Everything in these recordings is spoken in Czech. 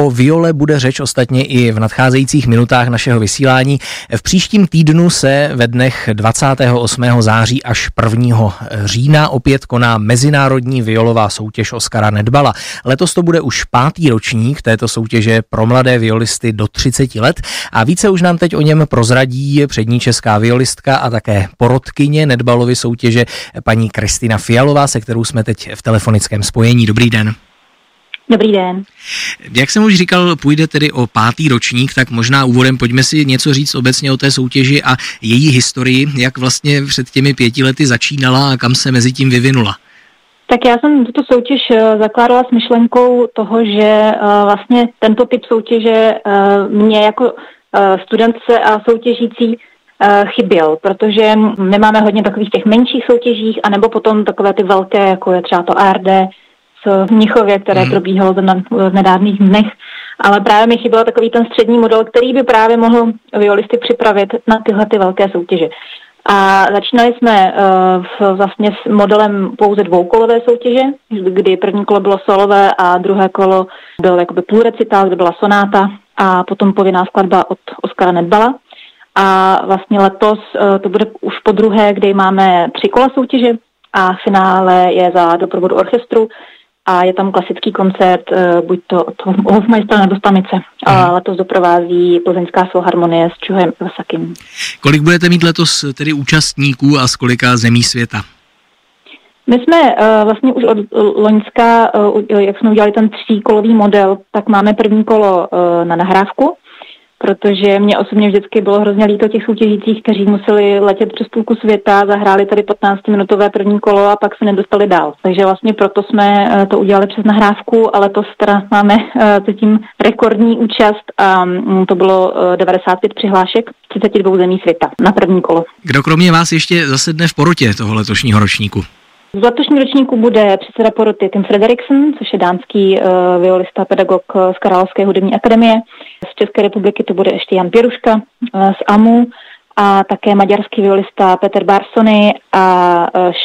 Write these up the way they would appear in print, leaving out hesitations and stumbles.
O viole bude řeč ostatně i v nadcházejících minutách našeho vysílání. V příštím týdnu se ve dnech 28. září až 1. října opět koná Mezinárodní violová soutěž Oskara Nedbala. Letos to bude už 5. ročník této soutěže pro mladé violisty do 30 let a více už nám teď o něm prozradí přední česká violistka a také porotkyně Nedbalovy soutěže paní Kristina Fialová, se kterou jsme teď v telefonickém spojení. Dobrý den. Dobrý den. Jak jsem už říkal, půjde tedy o 5. ročník, tak možná úvodem pojďme si něco říct obecně o té soutěži a její historii, jak vlastně před těmi 5 lety začínala a kam se mezi tím vyvinula. Tak já jsem tuto soutěž zakládala s myšlenkou toho, že vlastně tento typ soutěže mě jako studentce a soutěžící chyběl, protože my máme hodně takových těch menších soutěžích a nebo potom takové ty velké, jako je třeba to ARD, v Mnichově, které probíhalo v nedávných dnech, ale právě mi chyběl takový ten střední model, který by právě mohl violisty připravit na tyhle ty velké soutěže. A začínali jsme vlastně s modelem pouze dvoukolové soutěže, kdy první kolo bylo solové a druhé kolo byl jakoby půlrecitál, kde byla sonáta a potom povinná skladba od Oskara Nedbala. A vlastně letos to bude už po druhé, kdy máme 3 kola soutěže a finále je za doprovodu orchestru. A je tam klasický koncert, buď to od Hofmeistera nebo Stamice. A letos doprovází Plzeňská filharmonie s Chuheiem Iwasakim. Kolik budete mít letos tedy účastníků a z kolika zemí světa? My jsme vlastně už od loňska, jak jsme udělali ten 3kolový model, tak máme první kolo na nahrávku, protože mě osobně vždycky bylo hrozně líto těch soutěžících, kteří museli letět přes půlku světa, zahráli tady 15minutové první kolo a pak se nedostali dál. Takže vlastně proto jsme to udělali přes nahrávku, ale to teda máme zatím rekordní účast a to bylo 95 přihlášek z 32 zemí světa na první kolo. Kdo kromě vás ještě zasedne v porotě toho letošního ročníku? V letošním ročníku bude předseda poroty Tim Frederiksen, což je dánský violista, pedagog z Karolovské hudební akademie. Z České republiky to bude ještě Jan Pěruška z AMU a také maďarský violista Peter Barsony a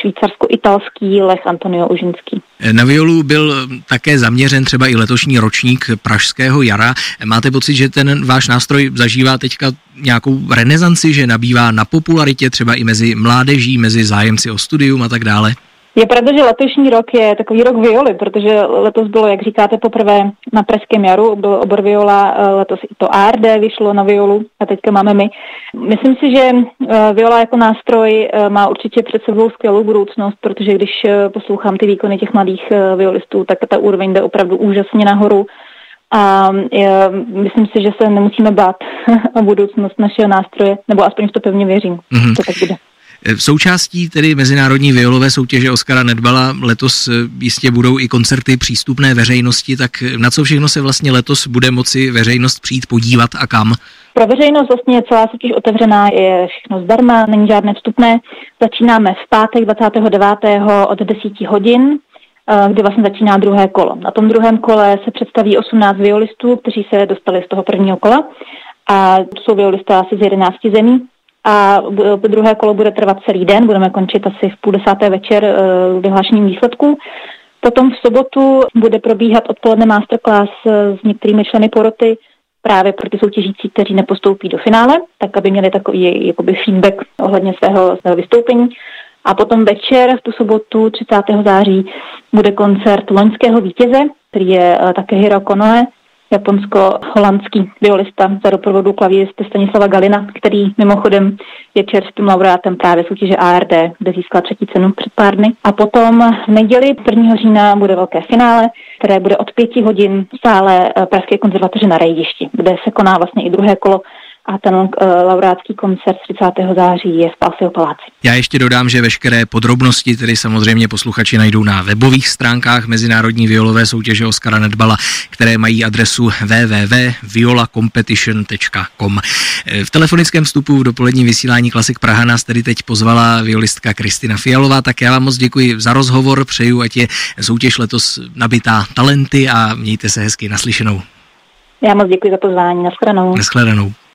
švýcarsko-italský Lech Antonio Užinský. Na violu byl také zaměřen třeba i letošní ročník Pražského jara. Máte pocit, že ten váš nástroj zažívá teďka nějakou renesanci, že nabývá na popularitě třeba i mezi mládeží, mezi zájemci o studium a tak dále? Je pravda, že letošní rok je takový rok violy, protože letos bylo, jak říkáte, poprvé na Pražském jaru, byl obor viola, letos i to ARD vyšlo na violu a teďka máme my. Myslím si, že viola jako nástroj má určitě před sebou skvělou budoucnost, protože když poslouchám ty výkony těch mladých violistů, tak ta úroveň jde opravdu úžasně nahoru. A myslím si, že se nemusíme bát o budoucnost našeho nástroje, nebo aspoň v to pevně věřím, to tak bude. Součástí tedy Mezinárodní violové soutěže Oskara Nedbala letos jistě budou i koncerty přístupné veřejnosti, tak na co všechno se vlastně letos bude moci veřejnost přijít podívat a kam? Pro veřejnost vlastně je celá soutěž otevřená, je všechno zdarma, není žádné vstupné. Začínáme v pátek 29. od 10 hodin, kdy vlastně začíná druhé kolo. Na tom druhém kole se představí 18 violistů, kteří se dostali z toho prvního kola a jsou violisté asi z 11 zemí. A druhé kolo bude trvat celý den, budeme končit asi v 22:30 večer vyhlášením výsledků. Potom v sobotu bude probíhat odpoledne masterclass s některými členy poroty právě pro ty soutěžící, kteří nepostoupí do finále, tak aby měli takový jakoby feedback ohledně svého vystoupení. A potom večer v tu sobotu 30. září bude koncert loňského vítěze, který je také hero Konoé, japonsko-holandský violista za doprovodu klavíristy Stanislava Galina, který mimochodem je čerstvým laureátem právě soutěže ARD, kde získal 3. cenu před pár dny. A potom v neděli 1. října bude velké finále, které bude od 5 hodin v sále Pražské konzervatoře na Rejdišti, kde se koná vlastně i druhé kolo a ten laureátský koncert 30. září je v Palsiopaláci. Já ještě dodám, že veškeré podrobnosti, tedy samozřejmě posluchači najdou na webových stránkách Mezinárodní violové soutěže Oskara Nedbala, které mají adresu www.violacompetition.com. V telefonickém vstupu v dopolední vysílání Klasik Praha nás tedy teď pozvala violistka Kristina Fialová, tak já vám moc děkuji za rozhovor, přeju, ať je soutěž letos nabitá talenty a mějte se hezky, naslyšenou. Já moc děkuji za pozvání, nashledanou.